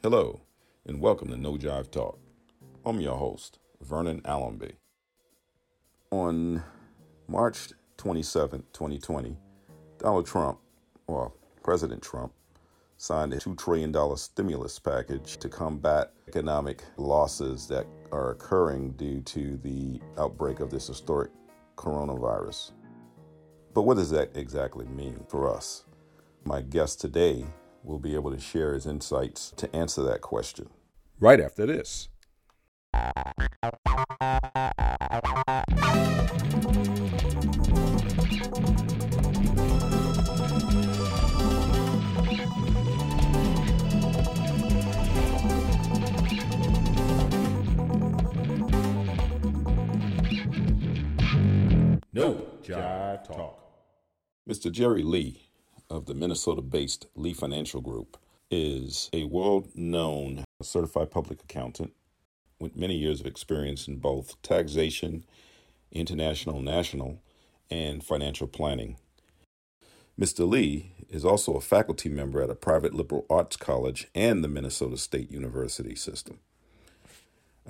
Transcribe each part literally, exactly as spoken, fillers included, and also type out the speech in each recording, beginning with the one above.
Hello, and welcome to No Jive Talk. I'm your host, Vernon Allenby. On March twenty-seventh, twenty twenty, Donald Trump, or President Trump, signed a two trillion dollars stimulus package to combat economic losses that are occurring due to the outbreak of this historic coronavirus. But what does that exactly mean for us? My guest today will be able to share his insights to answer that question right after this. No Jive Talk. Mister Jerry Lee of the Minnesota-based Lee Financial Group is a world-known certified public accountant with many years of experience in both taxation, international, national, and financial planning. Mister Lee is also a faculty member at a private liberal arts college and the Minnesota State University system.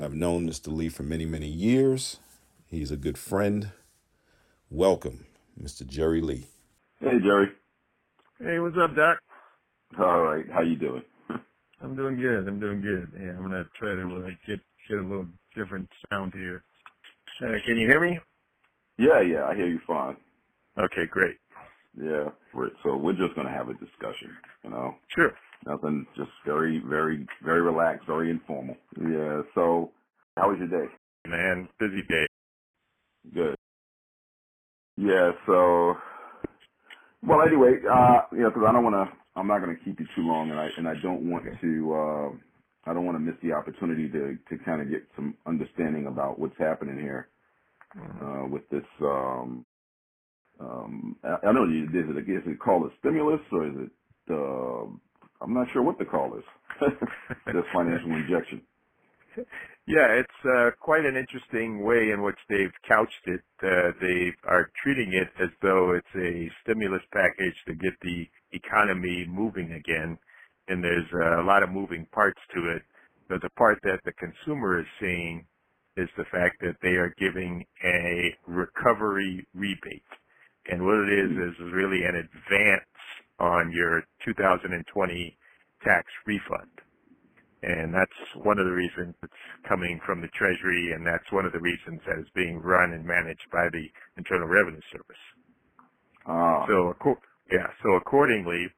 I've known Mister Lee for many, many years. He's a good friend. Welcome, Mister Jerry Lee. Hey, Jerry. Hey, what's up, Doc? All right, how you doing? I'm doing good. I'm doing good. Yeah, I'm gonna try to uh, get get a little different sound here. Uh, can you hear me? Yeah, yeah, I hear you fine. Okay, great. Yeah, so we're just gonna have a discussion, you know? Sure. Nothing, just very, very, very relaxed, very informal. Yeah. So, how was your day? Man, busy day. Good. Yeah. So. Well, anyway, uh, you know, because I don't want to, I'm not going to keep you too long, and I and I don't want to, uh, I don't want to miss the opportunity to to kind of get some understanding about what's happening here uh, with this. Um, um, I, I know you did it. Is it called a stimulus, or is it? Uh, I'm not sure what the call is. This financial injection. Yeah, it's uh, quite an interesting way in which they've couched it. Uh, they are treating it as though it's a stimulus package to get the economy moving again, and there's a lot of moving parts to it. But the part that the consumer is seeing is the fact that they are giving a recovery rebate. And what it is is really an advance on your two thousand twenty tax refund. And that's one of the reasons it's coming from the Treasury, and that's one of the reasons that it's being run and managed by the Internal Revenue Service. Oh. So, yeah, so accordingly,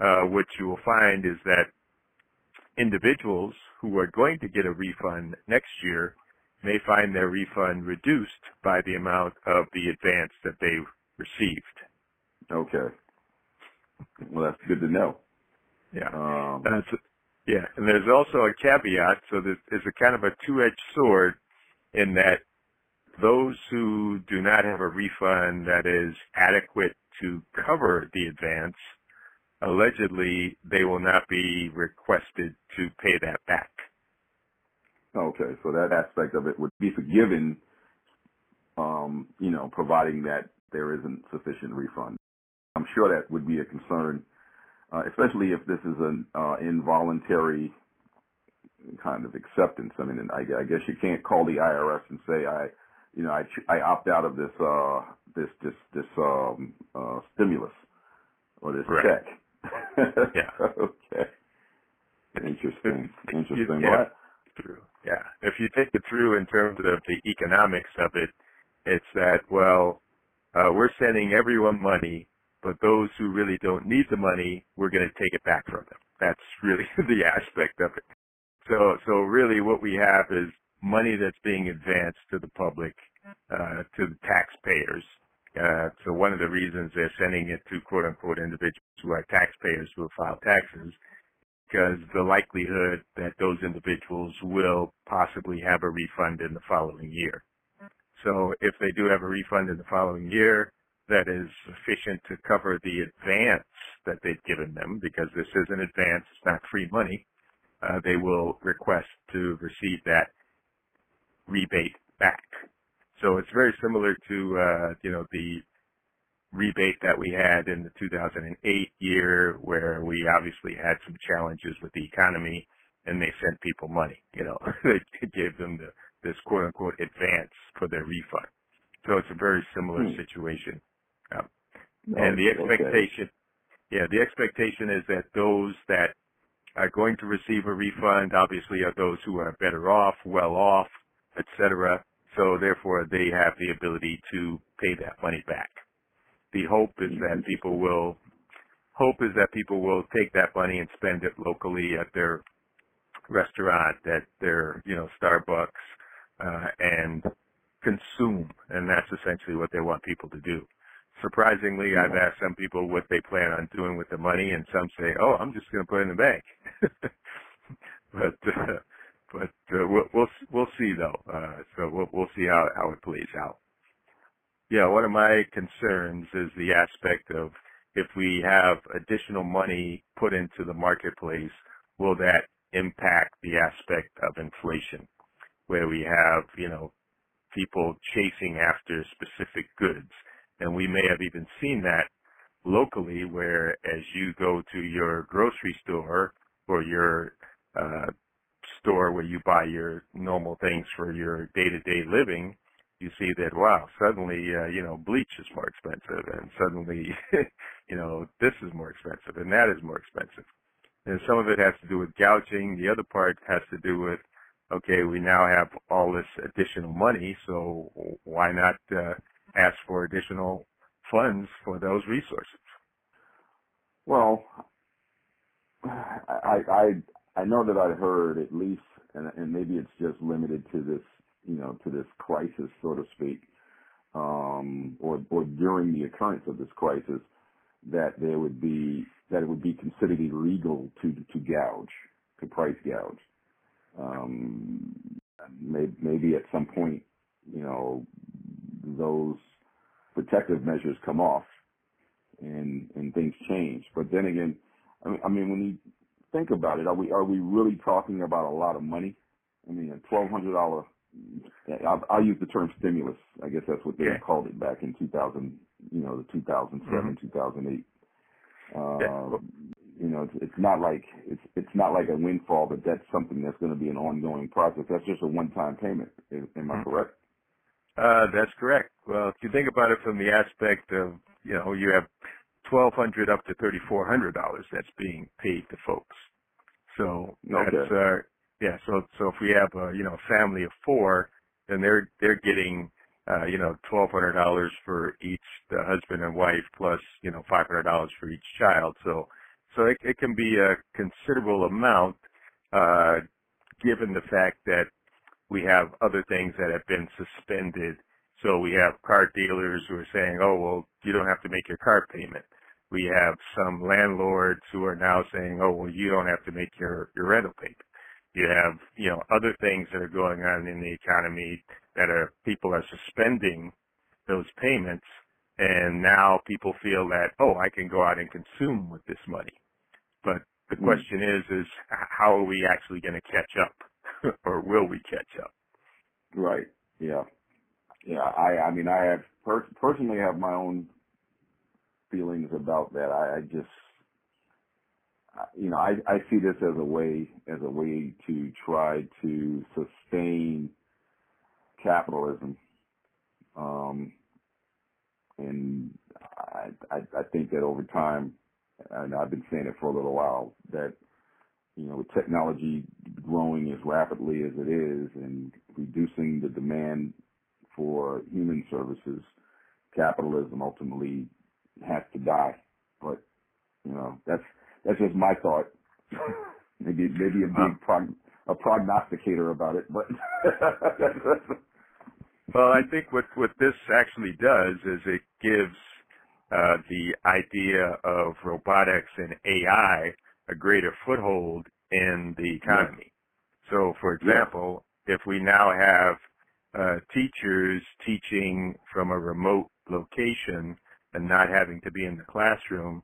uh, what you will find is that individuals who are going to get a refund next year may find their refund reduced by the amount of the advance that they received. Okay. Well, that's good to know. Yeah. Um. That's Yeah, and there's also a caveat, so there's a kind of a two-edged sword in that those who do not have a refund that is adequate to cover the advance, allegedly they will not be requested to pay that back. Okay, so that aspect of it would be forgiven, um, you know, providing that there isn't sufficient refund. I'm sure that would be a concern. Uh, especially if this is an uh, involuntary kind of acceptance. I mean, I, I guess you can't call the I R S and say, I, you know, I, I opt out of this uh, this this this um, uh, stimulus or this right. check. Yeah. Okay. Interesting. Interesting. Yeah. True. Yeah. If you take it through in terms of the economics of it, it's that well, uh, we're sending everyone money. But those who really don't need the money, we're going to take it back from them. That's really the aspect of it. So so really what we have is money that's being advanced to the public, uh, to the taxpayers. Uh, so one of the reasons they're sending it to, quote-unquote, individuals who are taxpayers who have filed taxes, because the likelihood that those individuals will possibly have a refund in the following year. So if they do have a refund in the following year, that is sufficient to cover the advance that they've given them, because this is an advance, it's not free money, uh, they will request to receive that rebate back. So it's very similar to, uh, you know, the rebate that we had in the two thousand eight year, where we obviously had some challenges with the economy, and they sent people money. You know, they gave them the, this quote unquote advance for their refund. So it's a very similar hmm. situation. Um, no, and the expectation, okay. yeah, the expectation is that those that are going to receive a refund obviously are those who are better off, well off, et cetera. So therefore they have the ability to pay that money back. The hope is that people will hope is that people will take that money and spend it locally at their restaurant, at their, you know, Starbucks, uh, and consume, and that's essentially what they want people to do. Surprisingly, yeah. I've asked some people what they plan on doing with the money, and some say, "Oh, I'm just going to put it in the bank." but uh, but uh, we'll, we'll we'll see though. Uh, so we'll we'll see how how it plays out. Yeah, one of my concerns is the aspect of if we have additional money put into the marketplace, will that impact the aspect of inflation, where we have, you know, people chasing after specific goods. And we may have even seen that locally, where as you go to your grocery store or your uh, store where you buy your normal things for your day-to-day living, you see that, wow, suddenly, uh, you know, bleach is more expensive, and suddenly, you know, this is more expensive, and that is more expensive. And some of it has to do with gouging. The other part has to do with, okay, we now have all this additional money, so why not uh, ask for additional funds for those resources? Well, I, I, I know that I heard at least, and, and maybe it's just limited to this, you know, to this crisis, so to speak, um, or, or during the occurrence of this crisis, that there would be, that it would be considered illegal to, to gouge, to price gouge. Um, maybe, maybe at some point, you know, those protective measures come off and, and things change. But then again, I mean, I mean, when you think about it, are we, are we really talking about a lot of money? I mean, a twelve hundred dollars, I'll, I'll use the term stimulus. I guess that's what they yeah. called it back in two thousand, you know, the two thousand seven, mm-hmm. two thousand eight. Uh, yeah. You know, it's, it's not like it's it's not like a windfall, but that's something that's going to be an ongoing process. That's just a one-time payment. Am, am I correct? Uh, that's correct. Well, if you think about it from the aspect of, you know, you have twelve hundred dollars up to thirty-four hundred dollars that's being paid to folks. So that's okay. uh, yeah. So so if we have a, you know, a family of four, then they're they're getting uh, you know, twelve hundred dollars for each the husband and wife, plus, you know, five hundred dollars for each child. So So it, it can be a considerable amount, uh, given the fact that we have other things that have been suspended. So we have car dealers who are saying, oh, well, you don't have to make your car payment. We have some landlords who are now saying, oh, well, you don't have to make your, your rental payment. You have, you know, other things that are going on in the economy that are, people are suspending those payments. And now people feel that, oh, I can go out and consume with this money. But the question is, is how are we actually going to catch up, or will we catch up? Right. Yeah. Yeah. I, I mean, I have per- personally have my own feelings about that. I, I just, you know, I, I see this as a way, as a way to try to sustain capitalism. Um, And I, I, I think that over time, and I've been saying it for a little while, that, you know, with technology growing as rapidly as it is and reducing the demand for human services, capitalism ultimately has to die. But, you know, that's that's just my thought. maybe maybe a big prog- a prognosticator about it, but well, I think what, what this actually does is it gives uh, the idea of robotics and A I a greater foothold in the economy. Yeah. So, for example, yeah. if we now have uh, teachers teaching from a remote location and not having to be in the classroom,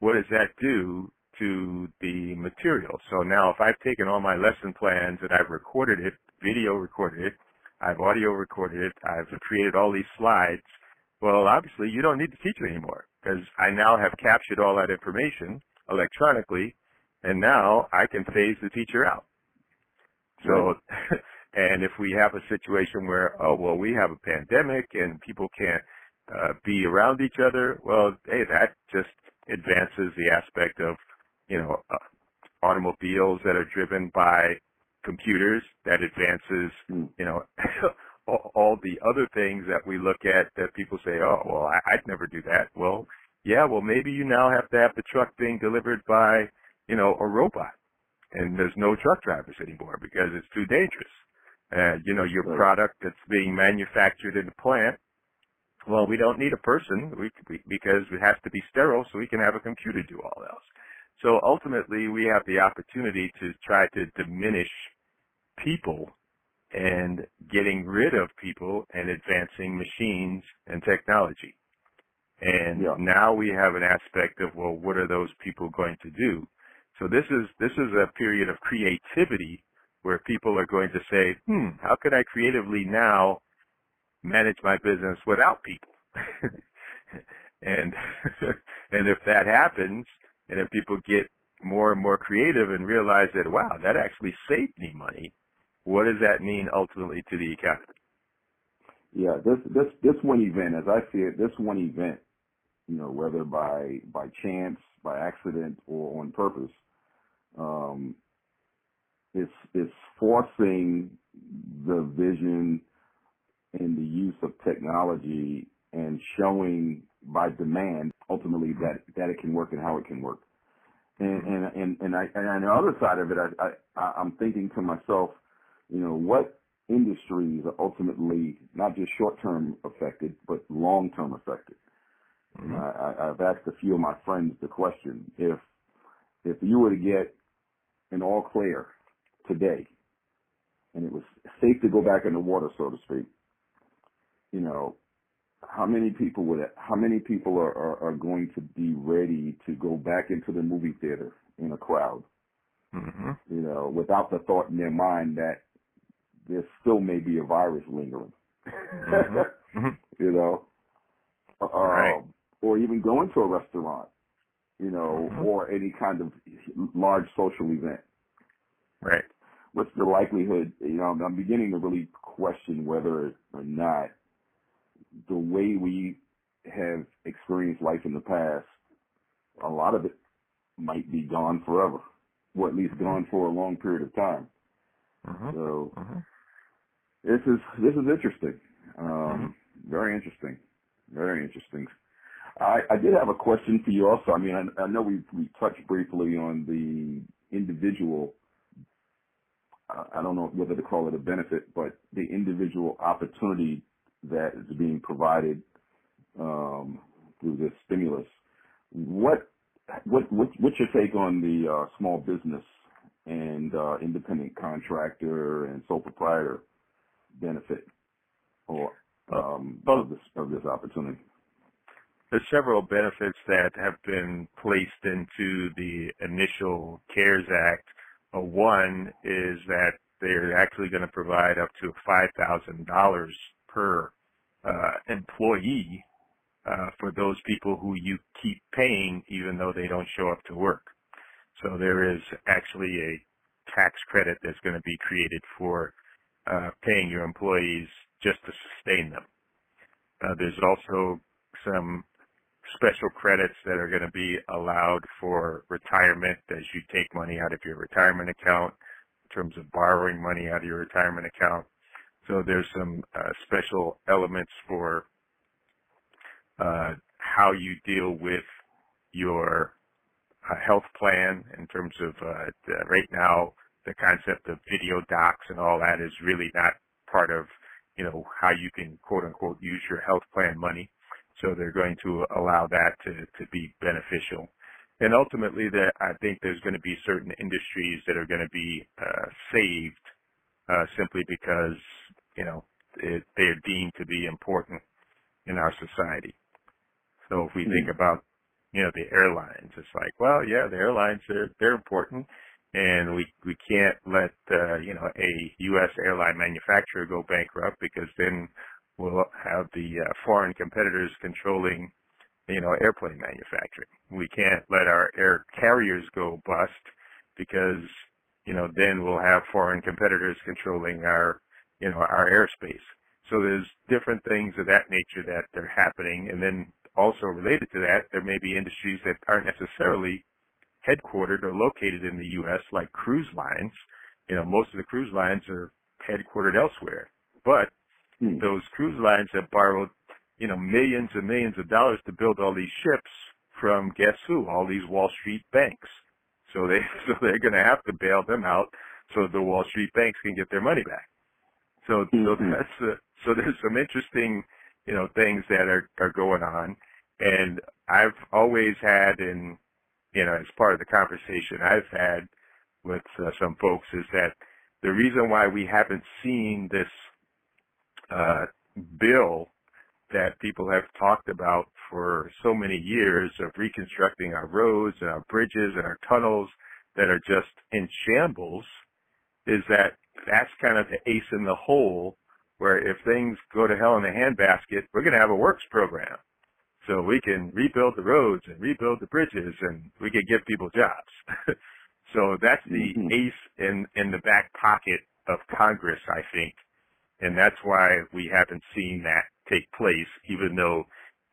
what does that do to the material? So now if I've taken all my lesson plans and I've recorded it, video recorded it, I've audio recorded it, I've created all these slides, well, obviously you don't need to teach it anymore because I now have captured all that information electronically, and now I can phase the teacher out. So, and if we have a situation where, oh, well, we have a pandemic and people can't uh, be around each other, well, hey, that just advances the aspect of, you know, uh, automobiles that are driven by computers. That advances, you know, all the other things that we look at that people say, oh, well, I'd never do that. Well, yeah, well, maybe you now have to have the truck being delivered by, you know, a robot. And there's no truck drivers anymore because it's too dangerous. Uh, you know, your product that's being manufactured in the plant, well, we don't need a person we, we, because it has to be sterile, so we can have a computer do all else. So ultimately, we have the opportunity to try to diminish people and getting rid of people and advancing machines and technology. And yeah. now we have an aspect of, well, what are those people going to do? So this is, this is a period of creativity where people are going to say, hmm, how can I creatively now manage my business without people? and, and if that happens, and if people get more and more creative and realize that, wow, that actually saved me money, what does that mean ultimately to the economy? Yeah, this, this, this one event, as I see it, this one event, you know, whether by, by chance, by accident, or on purpose, um, it's, it's forcing the vision and the use of technology and showing by demand, ultimately, that, that it can work and how it can work. And, and, and, and, I, and on the other side of it, I, I, I'm thinking to myself, you know, what industries are ultimately not just short-term affected, but long-term affected? Mm-hmm. I, I've asked a few of my friends the question, if if you were to get an all clear today and it was safe to go back in the water, so to speak, you know, how many people would how many people are, are, are going to be ready to go back into the movie theater in a crowd, mm-hmm. you know, without the thought in their mind that there still may be a virus lingering, mm-hmm. Mm-hmm. you know, uh, right. or even going to a restaurant, you know, mm-hmm. or any kind of large social event. Right. What's the likelihood? You know, I'm beginning to really question whether or not the way we have experienced life in the past, a lot of it might be gone forever, or at least gone for a long period of time. Mm-hmm. So mm-hmm. this is this is interesting, um, mm-hmm. very interesting, very interesting. I, I did have a question for you also. I mean, I, I know we we touched briefly on the individual. I, I don't know whether to call it a benefit, but the individual opportunity that is being provided um, through this stimulus. What what what what's your take on the uh, small business and uh, independent contractor and sole proprietor benefit or um, of, this, of this opportunity? There's several benefits that have been placed into the initial CARES Act. Uh, one is that they're actually going to provide up to five thousand dollars per uh, employee uh, for those people who you keep paying even though they don't show up to work. So there is actually a tax credit that's going to be created for uh, paying your employees just to sustain them. Uh, there's also some special credits that are going to be allowed for retirement as you take money out of your retirement account, in terms of borrowing money out of your retirement account. So there's some uh, special elements for uh, how you deal with your Uh, health plan in terms of uh, the, right now the concept of video docs and all that is really not part of, you know, how you can quote unquote use your health plan money. So they're going to allow that to, to be beneficial. And ultimately that I think there's going to be certain industries that are going to be uh, saved uh, simply because, you know, it, they're deemed to be important in our society. So if we mm-hmm. think about you know, the airlines, it's like, well, yeah, the airlines, they're, they're important, and we, we can't let, uh, you know, a U S airline manufacturer go bankrupt because then we'll have the uh, foreign competitors controlling, you know, airplane manufacturing. We can't let our air carriers go bust because you know, then we'll have foreign competitors controlling our, you know, our airspace. So there's different things of that nature that are happening. And then also related to that, there may be industries that aren't necessarily headquartered or located in the U S, like cruise lines. You know, most of the cruise lines are headquartered elsewhere. But hmm. those cruise lines have borrowed, you know, millions and millions of dollars to build all these ships from guess who? All these Wall Street banks. So they so they're going to have to bail them out so the Wall Street banks can get their money back. So mm-hmm. so that's uh, so there's some interesting, you know, things that are are going on. And I've always had, in you know, as part of the conversation I've had with uh, some folks, is that the reason why we haven't seen this uh, bill that people have talked about for so many years of reconstructing our roads and our bridges and our tunnels that are just in shambles, is that that's kind of the ace in the hole where if things go to hell in a handbasket, we're going to have a works program. So we can rebuild the roads and rebuild the bridges and we can give people jobs. So that's the mm-hmm. ace in, in the back pocket of Congress, I think. And that's why we haven't seen that take place, even though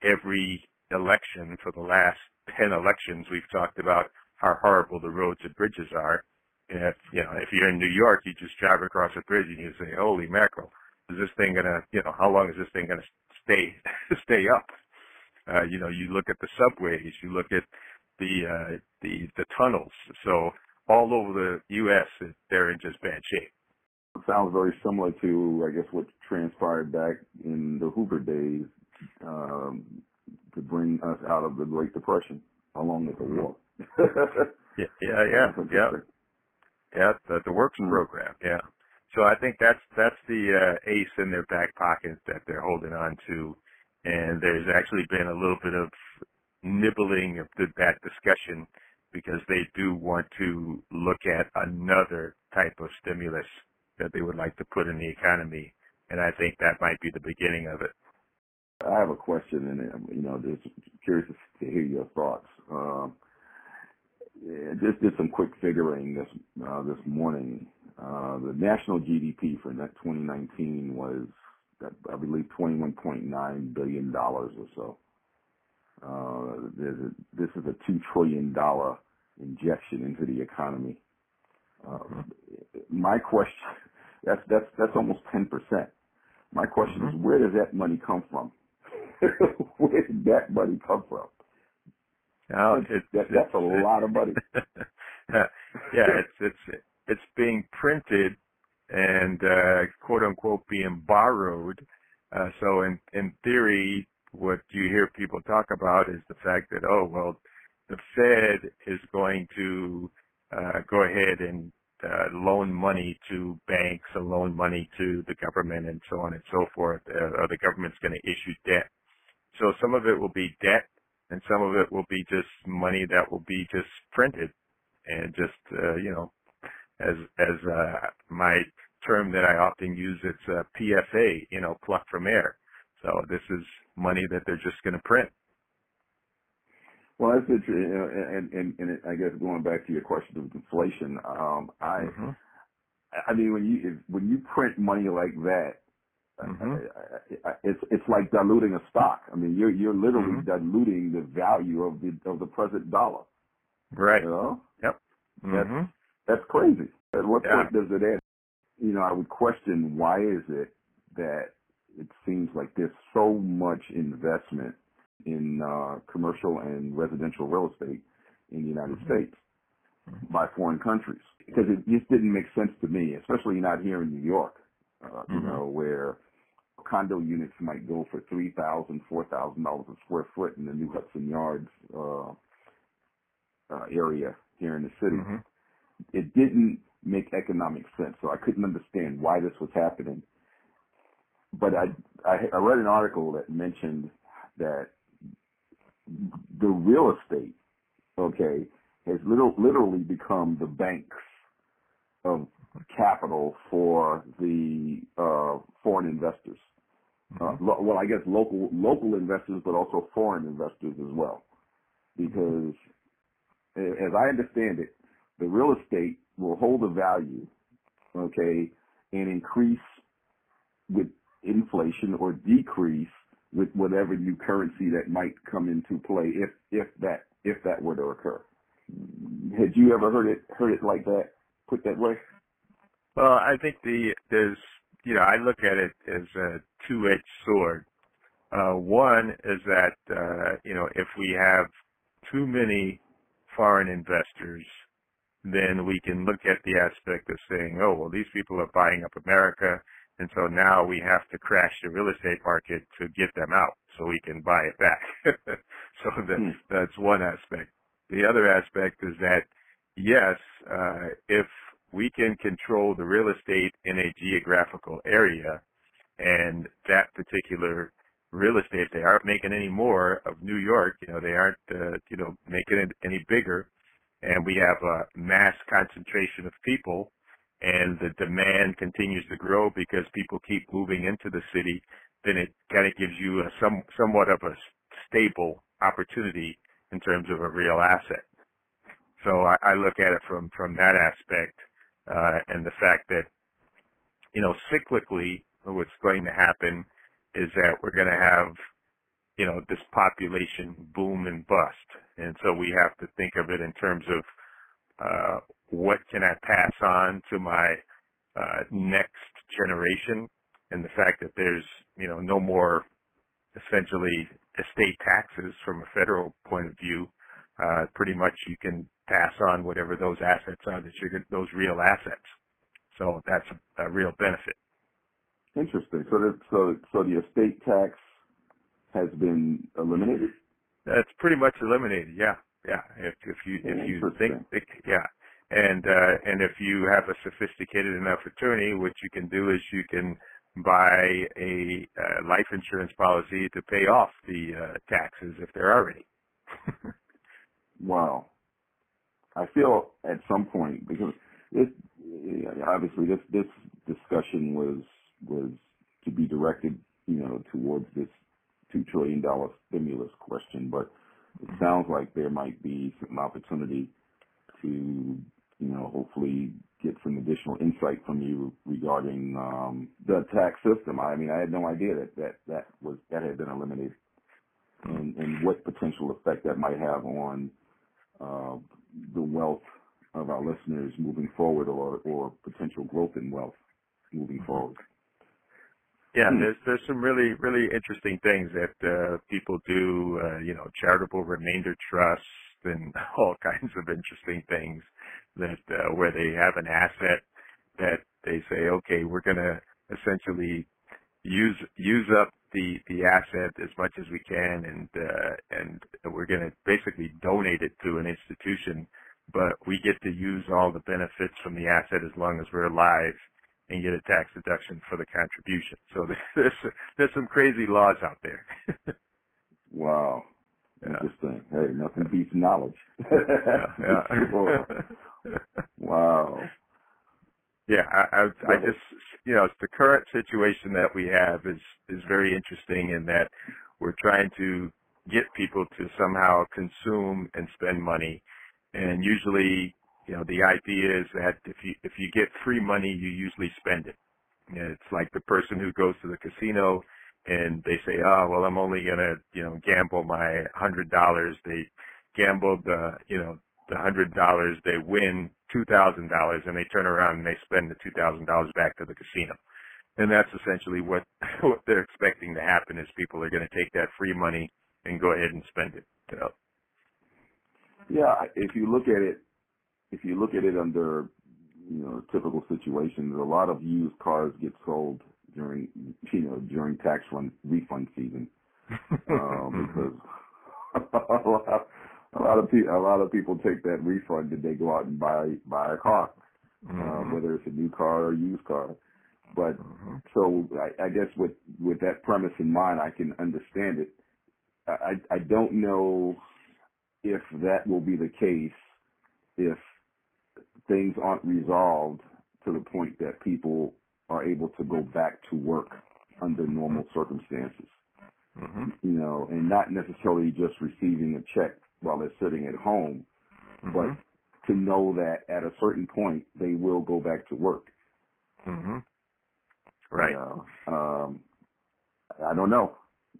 every election for the last ten elections we've talked about how horrible the roads and bridges are. And if, you know, if you're in New York, you just drive across a bridge and you say, "Holy mackerel! Is this thing gonna? You know, how long is this thing gonna stay stay up?" Uh, you know, you look at the subways, you look at the uh, the the tunnels. So all over the U S, they're in just bad shape. It sounds very similar to, I guess, what transpired back in the Hoover days um, to bring us out of the Great Depression, along with the war. yeah, yeah, yeah, yeah, yeah. The, the works program, yeah. So I think that's that's the uh, ace in their back pocket that they're holding on to, and there's actually been a little bit of nibbling of the, that discussion because they do want to look at another type of stimulus that they would like to put in the economy, and I think that might be the beginning of it. I have a question, and you know, just curious to hear your thoughts. Um, just did some quick figuring this uh, this morning. Uh, the national G D P for twenty nineteen was, I believe, twenty-one point nine billion dollars or so. Uh, there's a, this is a two trillion dollar injection into the economy. Uh, my question. That's that's that's almost ten percent. My question mm-hmm. is, where does that money come from? Where did that money come from? Oh, it's, that, it's, that's a it's, lot of money. yeah, it's it's it's being printed and uh, quote unquote being borrowed. Uh, so in in theory, what you hear people talk about is the fact that oh well, the Fed is going to uh, go ahead and Uh, loan money to banks, or loan money to the government, and so on and so forth, uh, or the government's going to issue debt. So some of it will be debt, and some of it will be just money that will be just printed, and just, uh, you know, as as uh, my term that I often use, it's uh, P F A, you know, pluck from air. So this is money that they're just going to print. Well, that's interesting, and, and, and I guess going back to your question of inflation, um, I, mm-hmm. I mean, when you when you print money like that, mm-hmm. I, I, I, it's it's like diluting a stock. I mean, you're you're literally mm-hmm. diluting the value of the of the present dollar. Right. You know? Yep. Mm-hmm. That's that's crazy. At what yeah. point does it end? You know, I would question, why is it that it seems like there's so much investment in uh, commercial and residential real estate in the United mm-hmm. States mm-hmm. by foreign countries, because it just didn't make sense to me, especially not here in New York, uh, mm-hmm. you know, where condo units might go for three thousand dollars, four thousand dollars a square foot in the New Hudson Yards uh, uh, area here in the city. Mm-hmm. It didn't make economic sense, so I couldn't understand why this was happening. But I, I, I read an article that mentioned that the real estate, okay, has little, literally become the banks of capital for the uh, foreign investors. Uh, lo- well, I guess local local investors, but also foreign investors as well. Because, as I understand it, the real estate will hold a value, okay, and increase with inflation or decrease with whatever new currency that might come into play if if that if that were to occur. Had you ever heard it heard it like that, put that way? Well, I think the there's you know I look at it as a two-edged sword. Uh, one is that uh, you know if we have too many foreign investors, then we can look at the aspect of saying, oh, well, these people are buying up America, and so now we have to crash the real estate market to get them out so we can buy it back. So that, that's one aspect. The other aspect is that, yes, uh, if we can control the real estate in a geographical area, and that particular real estate, they aren't making any more of New York, you know, they aren't, uh, you know, making it any bigger, and we have a mass concentration of people, and the demand continues to grow because people keep moving into the city, then it kind of gives you a some, somewhat of a stable opportunity in terms of a real asset. So I, I look at it from, from that aspect uh, and the fact that, you know, cyclically what's going to happen is that we're going to have, you know, this population boom and bust. And so we have to think of it in terms of uh, what can I pass on to my uh, next generation, and the fact that there's, you know, no more essentially estate taxes from a federal point of view. Uh, pretty much you can pass on whatever those assets are, that you're, those real assets. So that's a, a real benefit. Interesting. So, that, so, so the estate tax has been eliminated? That's pretty much eliminated. Yeah, yeah. If, if you if you think, think yeah, and uh, and if you have a sophisticated enough attorney, what you can do is you can buy a uh, life insurance policy to pay off the uh, taxes if there are any. Wow. I feel at some point, because it, obviously this this discussion was was to be directed, you know, towards this two trillion dollar stimulus question, but it sounds like there might be some opportunity to, you know, hopefully get some additional insight from you regarding um, the tax system. I mean, I had no idea that that, that was that had been eliminated, and, and what potential effect that might have on uh, the wealth of our listeners moving forward, or, or potential growth in wealth moving forward. Yeah, there's there's some really really interesting things that uh, people do, uh, you know, charitable remainder trusts and all kinds of interesting things that uh, where they have an asset that they say, okay, we're going to essentially use use up the the asset as much as we can, and uh, and we're going to basically donate it to an institution, but we get to use all the benefits from the asset as long as we're alive, and get a tax deduction for the contribution. So there's there's some crazy laws out there. Wow. Yeah. Interesting. Hey, nothing beats knowledge. Yeah, yeah. Wow. Yeah, I, I, I just, you know, it's the current situation that we have is, is very interesting in that we're trying to get people to somehow consume and spend money. And usually, you know, the idea is that if you if you get free money, you usually spend it. And it's like the person who goes to the casino and they say, oh, well, I'm only gonna, you know, gamble my hundred dollars. They gamble the, you know, the hundred dollars. They win two thousand dollars, and they turn around and they spend the two thousand dollars back to the casino. And that's essentially what what they're expecting to happen, is people are going to take that free money and go ahead and spend it. You know? Yeah, if you look at it. If you look at it under, you know, typical situations, a lot of used cars get sold during, you know, during tax run, refund season, um, because a lot, a lot of people, a lot of people take that refund and they go out and buy buy a car, mm-hmm. uh, whether it's a new car or used car. But mm-hmm. so I, I guess with with that premise in mind, I can understand it. I I don't know if that will be the case if things aren't resolved to the point that people are able to go back to work under normal circumstances, mm-hmm. you know, and not necessarily just receiving a check while they're sitting at home, mm-hmm. but to know that at a certain point they will go back to work. Mm-hmm. Right. You know, um, I don't know.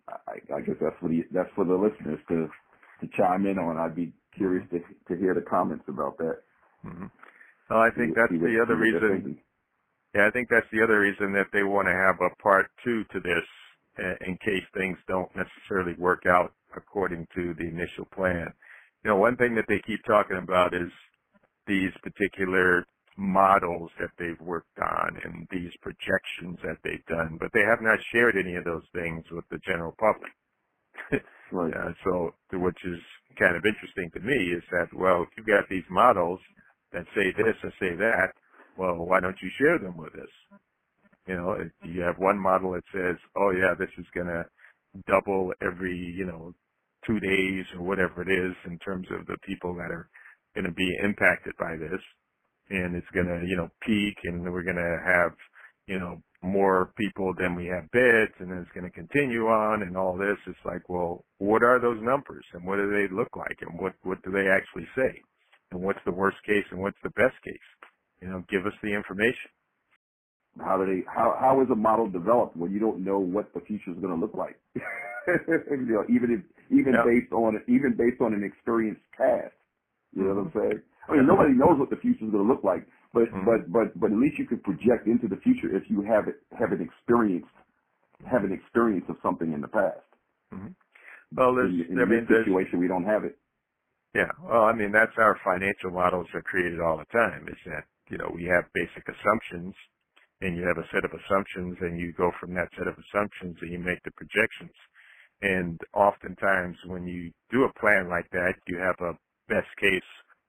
I, I guess that's for the that's for the listeners to to chime in on. I'd be curious to to hear the comments about that. Mm-hmm. Well, I think see, that's see the what, other reason. Yeah, I think that's the other reason that they want to have a part two to this, uh, in case things don't necessarily work out according to the initial plan. You know, one thing that they keep talking about is these particular models that they've worked on and these projections that they've done, but they have not shared any of those things with the general public. Right. Uh, so, which is kind of interesting to me, is that, well, if you've got these models that say this and say that, well, why don't you share them with us? You know, if you have one model that says, oh, yeah, this is going to double every, you know, two days or whatever it is in terms of the people that are going to be impacted by this, and it's going to, you know, peak, and we're going to have, you know, more people than we have beds, and then it's going to continue on and all this. It's like, well, what are those numbers, and what do they look like, and what, what do they actually say, and what's the worst case and what's the best case? You know, give us the information. How do they? How how is a model developed when you don't know what the future is going to look like? You know, even if, even yeah. based on even based on an experienced past. You know what I'm saying? I mean, nobody knows what the future is going to look like, but mm-hmm. but but but at least you can project into the future if you have it, have an experience have an experience of something in the past. Mm-hmm. Well, there's, in, in I mean, this situation we don't have it. Yeah. Well, I mean, that's our financial models are created all the time. Is that, you know, we have basic assumptions, and you have a set of assumptions, and you go from that set of assumptions, and you make the projections. And oftentimes when you do a plan like that, you have a best case,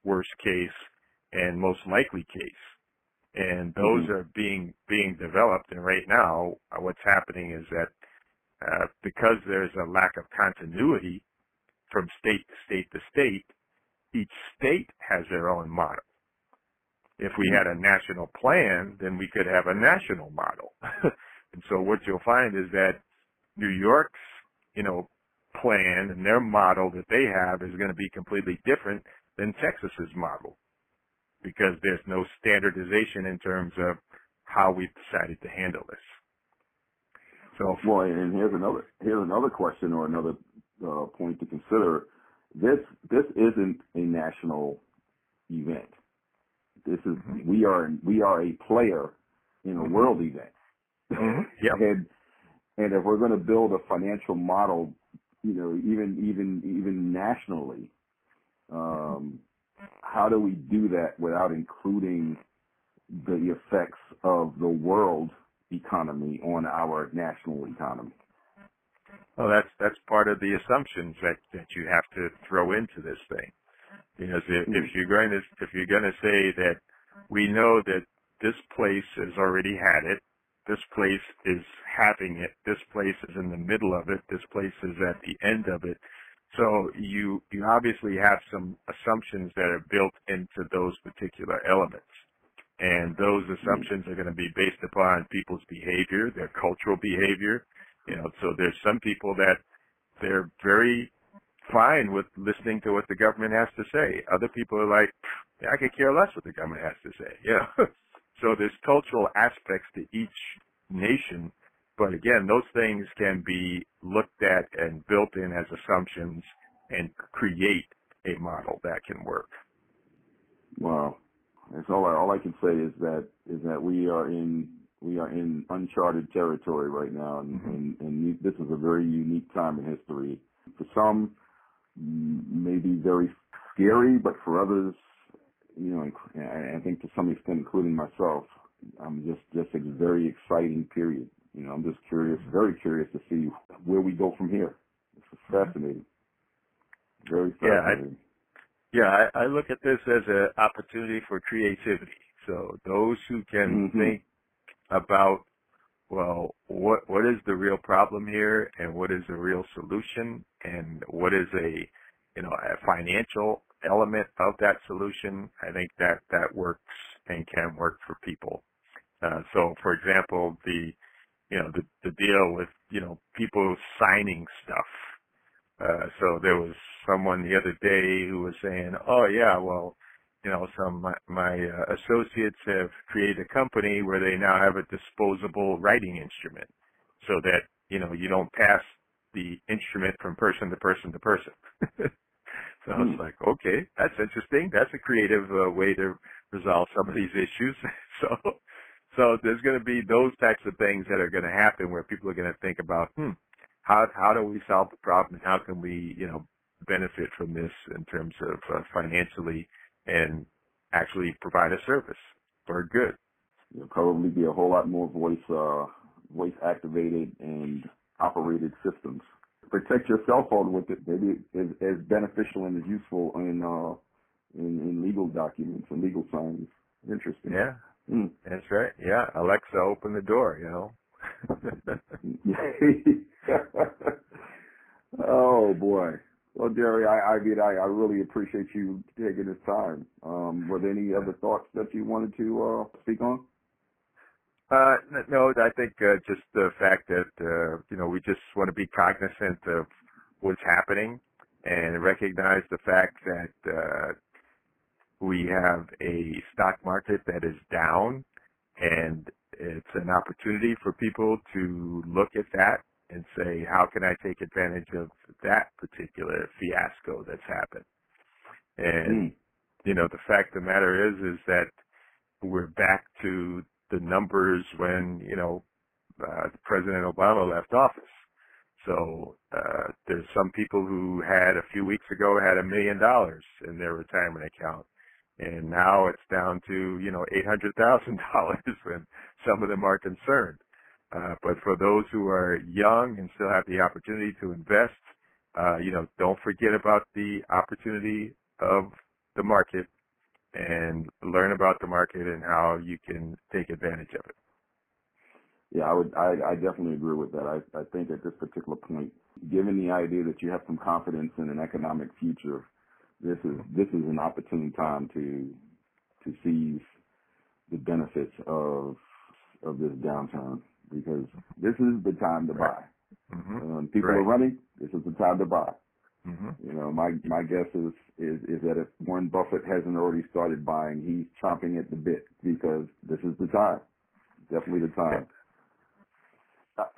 worst case, and most likely case. And those mm-hmm. are being being developed. And right now what's happening is that uh, because there's a lack of continuity from state to state to state, each state has their own model. If we had a national plan, then we could have a national model. And so what you'll find is that New York's, you know, plan and their model that they have is going to be completely different than Texas's model, because there's no standardization in terms of how we've decided to handle this. So, well, and here's another here's another question or another uh, point to consider. This this isn't a national event. This is mm-hmm. we are we are a player in a mm-hmm. world event. Mm-hmm. Yep. and and if we're going to build a financial model, you know, even even even nationally, um, how do we do that without including the effects of the world economy on our national economy? Well, that's that's part of the assumptions that, that you have to throw into this thing. Because if, if you're going to if you're going to say that we know that this place has already had it, this place is having it, this place is in the middle of it, this place is at the end of it, so you you obviously have some assumptions that are built into those particular elements, and those assumptions are going to be based upon people's behavior, their cultural behavior. You know, so there's some people that they're very fine with listening to what the government has to say. Other people are like, I could care less what the government has to say. Yeah. So there's cultural aspects to each nation, but again, those things can be looked at and built in as assumptions and create a model that can work. Wow. And so all I, all I can say is that is that we are in we are in uncharted territory right now, and, mm-hmm. and, and this is a very unique time in history. For some, maybe very scary, but for others, you know, I think to some extent, including myself, I'm just, just a very exciting period. You know, I'm just curious, very curious to see where we go from here. It's fascinating. Very fascinating. Yeah, I, yeah, I, I look at this as an opportunity for creativity. So those who can mm-hmm. think about, well, what what is the real problem here, and what is the real solution, and what is a, you know, a financial element of that solution? I think that that works and can work for people. Uh, so, for example, the, you know, the, the deal with, you know, people signing stuff. Uh, so there was someone the other day who was saying, oh yeah, well, you know, some my, my uh, associates have created a company where they now have a disposable writing instrument, so that you know you don't pass the instrument from person to person to person. So I was like, okay, that's interesting. That's a creative uh, way to resolve some of these issues. so, so there's going to be those types of things that are going to happen where people are going to think about, hmm, how how do we solve the problem, and how can we, you know, benefit from this in terms of uh, financially and actually provide a service or a good. There'll probably be a whole lot more voice, uh, voice activated and operated systems. Protect your cell phone with it. Maybe it's as beneficial and as useful in uh, in, in legal documents and legal signs. Interesting. Yeah, mm. That's right. Yeah, Alexa, open the door. You know. Oh boy. Well, Jerry, I I, mean, I I really appreciate you taking this time. Um, were there any other thoughts that you wanted to uh, speak on? Uh, no, I think uh, just the fact that, uh, you know, we just want to be cognizant of what's happening and recognize the fact that uh, we have a stock market that is down, and it's an opportunity for people to look at that and say, how can I take advantage of that particular fiasco that's happened? And, mm. you know, the fact of the matter is, is that we're back to the numbers when, you know, uh, President Obama left office. So uh, there's some people who had a few weeks ago had a million dollars in their retirement account, and now it's down to, you know, eight hundred thousand dollars, and some of them are concerned. Uh, but for those who are young and still have the opportunity to invest, uh, you know, don't forget about the opportunity of the market, and learn about the market and how you can take advantage of it. Yeah, I would. I, I definitely agree with that. I, I think at this particular point, given the idea that you have some confidence in an economic future, this is this is an opportune time to to seize the benefits of of this downturn, because this is the time to buy. Mm-hmm. um, people right. are running. This is the time to buy. Mm-hmm. You know, my my guess is, is is that if Warren Buffett hasn't already started buying, he's chomping at the bit, because this is the time, definitely the time.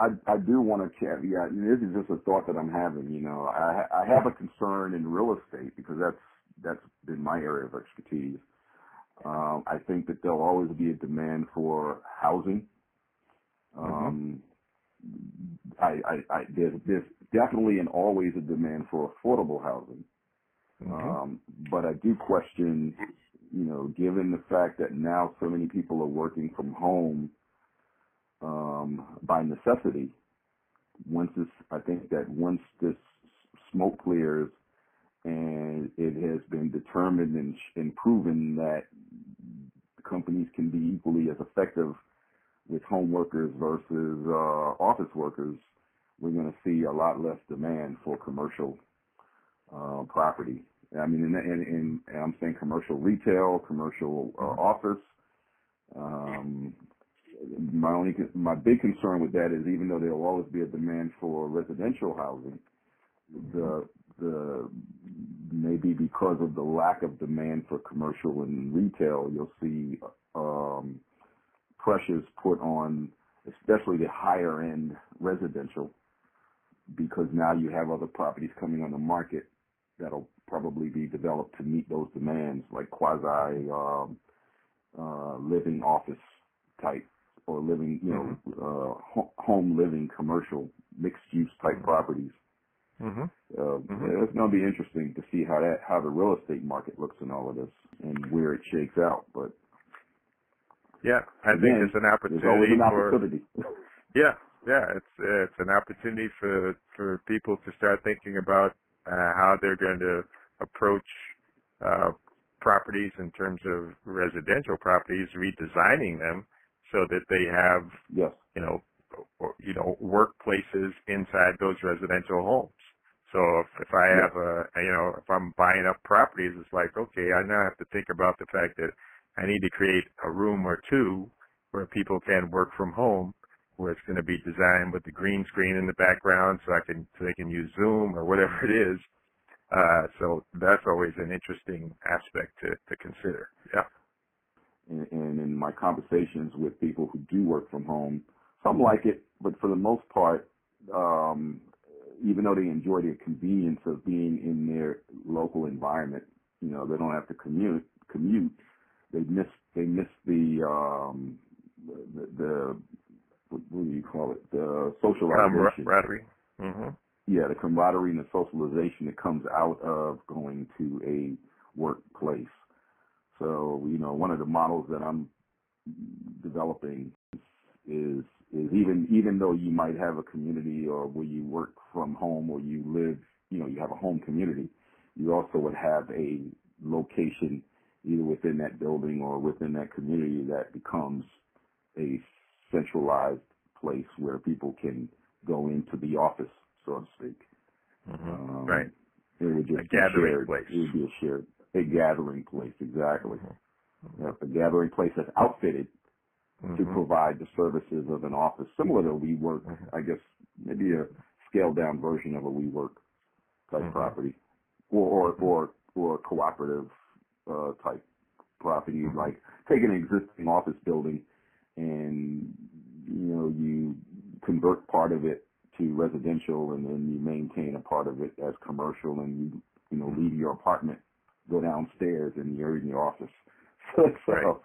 I I do want to caveat, and this is just a thought that I'm having. You know, I I have a concern in real estate, because that's that's been my area of expertise. Um, I think that there'll always be a demand for housing. Um, mm-hmm. I, I I there's there's. Definitely and always a demand for affordable housing. Okay. Um, but I do question, you know, given the fact that now so many people are working from home um, by necessity, once this, I think that once this smoke clears and it has been determined and, and proven that companies can be equally as effective with home workers versus uh, office workers, we're going to see a lot less demand for commercial uh, property. I mean, and, and, and, and I'm saying commercial retail, commercial uh, office. Um, my only, my big concern with that is, even though there will always be a demand for residential housing, the the maybe because of the lack of demand for commercial and retail, you'll see um, pressures put on, especially the higher end residential, because now you have other properties coming on the market that'll probably be developed to meet those demands, like quasi um, uh, living office type, or living, you know, uh, ho home living commercial mixed use type mm-hmm. properties. Mm-hmm. Uh, mm-hmm. It's going to be interesting to see how that how the real estate market looks in all of this and where it shakes out. But yeah, I again, think it's an opportunity. There's always an opportunity. For, yeah. Yeah, it's it's an opportunity for for people to start thinking about uh, how they're going to approach uh, properties in terms of residential properties, redesigning them so that they have yes. you know or, you know workplaces inside those residential homes. So if, if I have yes. a you know if I'm buying up properties, it's like, okay, I now have to think about the fact that I need to create a room or two where people can work from home, where it's going to be designed with the green screen in the background so I can so they can use Zoom or whatever it is, Uh, so that's always an interesting aspect to, to consider. Yeah. And, and in my conversations with people who do work from home, some like it, but for the most part, um, even though they enjoy the convenience of being in their local environment, you know, they don't have to commute. Commute, they miss they miss the um, the, the what do you call it? The socialization. Camaraderie. Mm-hmm. Yeah, the camaraderie and the socialization that comes out of going to a workplace. So, you know, one of the models that I'm developing is is even even though you might have a community or where you work from home or you live, you know, you have a home community, you also would have a location either within that building or within that community that becomes a centralized place where people can go into the office, so to speak. Mm-hmm. um, right. It would just a gathering shared, place. It would be a shared, a gathering place, exactly. Mm-hmm. Yep, a gathering place that's outfitted mm-hmm. to provide the services of an office, similar to WeWork, mm-hmm. I guess maybe a scaled-down version of a WeWork type mm-hmm. property, or or or, or cooperative uh, type property, mm-hmm. like take an existing office building and you know you convert part of it to residential, and then you maintain a part of it as commercial, and you you know leave your apartment, go downstairs, and you're in your office, so, right. so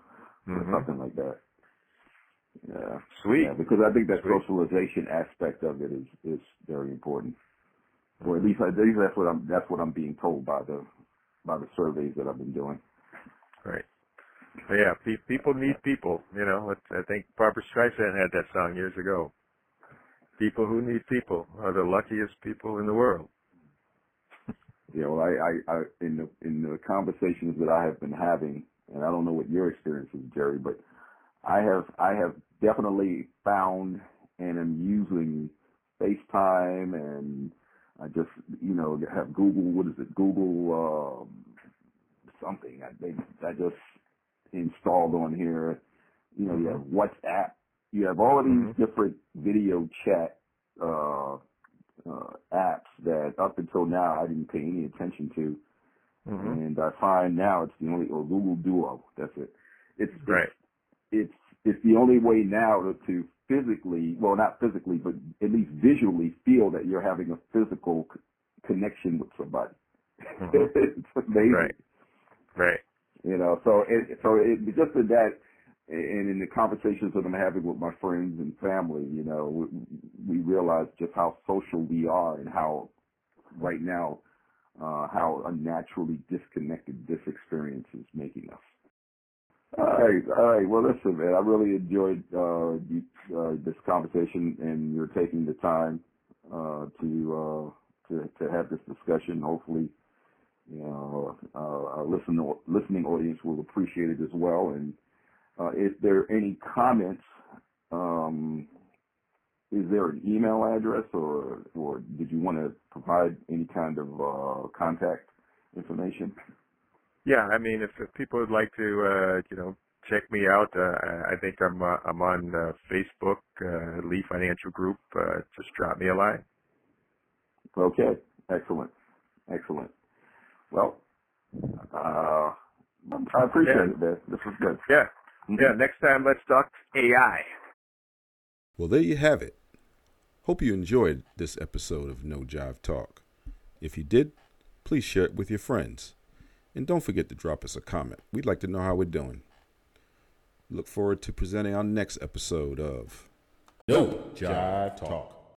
mm-hmm. something like that. Yeah, sweet. Yeah, because I think that sweet. socialization aspect of it is is very important, mm-hmm. or at least, at least that's what I'm that's what I'm being told by the by the surveys that I've been doing. Right. Yeah, pe- people need people. You know, I think Barbra Streisand had that song years ago. People who need people are the luckiest people in the world. Yeah, well, I, I, I in the in the conversations that I have been having, and I don't know what your experience is, Jerry, but I have I have definitely found and am using FaceTime, and I just you know have Google. What is it? Google uh, something. I think I just. installed on here. You know, you have WhatsApp. You have all of these mm-hmm. different video chat uh, uh, apps that up until now I didn't pay any attention to. Mm-hmm. And I find now it's the only, or Google Duo, that's it. It's right. It's, it's, it's the only way now to, to physically, well, not physically, but at least visually feel that you're having a physical c- connection with somebody. Mm-hmm. It's amazing. Right. Right. You know, so it, so it, just in that, and in the conversations that I'm having with my friends and family, you know, we, we realize just how social we are and how, right now, uh, how unnaturally disconnected this experience is making us. All right, all right. Well, listen, man, I really enjoyed uh, you, uh, this conversation, and you're taking the time uh, to, uh, to to have this discussion. Hopefully, you know, uh, our listener, listening audience will appreciate it as well. And uh, if there are any comments, um, is there an email address, or or did you want to provide any kind of uh, contact information? Yeah, I mean, if, if people would like to, uh, you know, check me out, uh, I think I'm uh, I'm on uh, Facebook, uh, Lee Financial Group. Uh, just drop me a line. Okay, excellent, excellent. Well, uh, I appreciate yeah. it, man. This was good. Yeah. Yeah, next time let's talk A I. Well, there you have it. Hope you enjoyed this episode of No Jive Talk. If you did, please share it with your friends. And don't forget to drop us a comment. We'd like to know how we're doing. Look forward to presenting our next episode of No Jive Talk.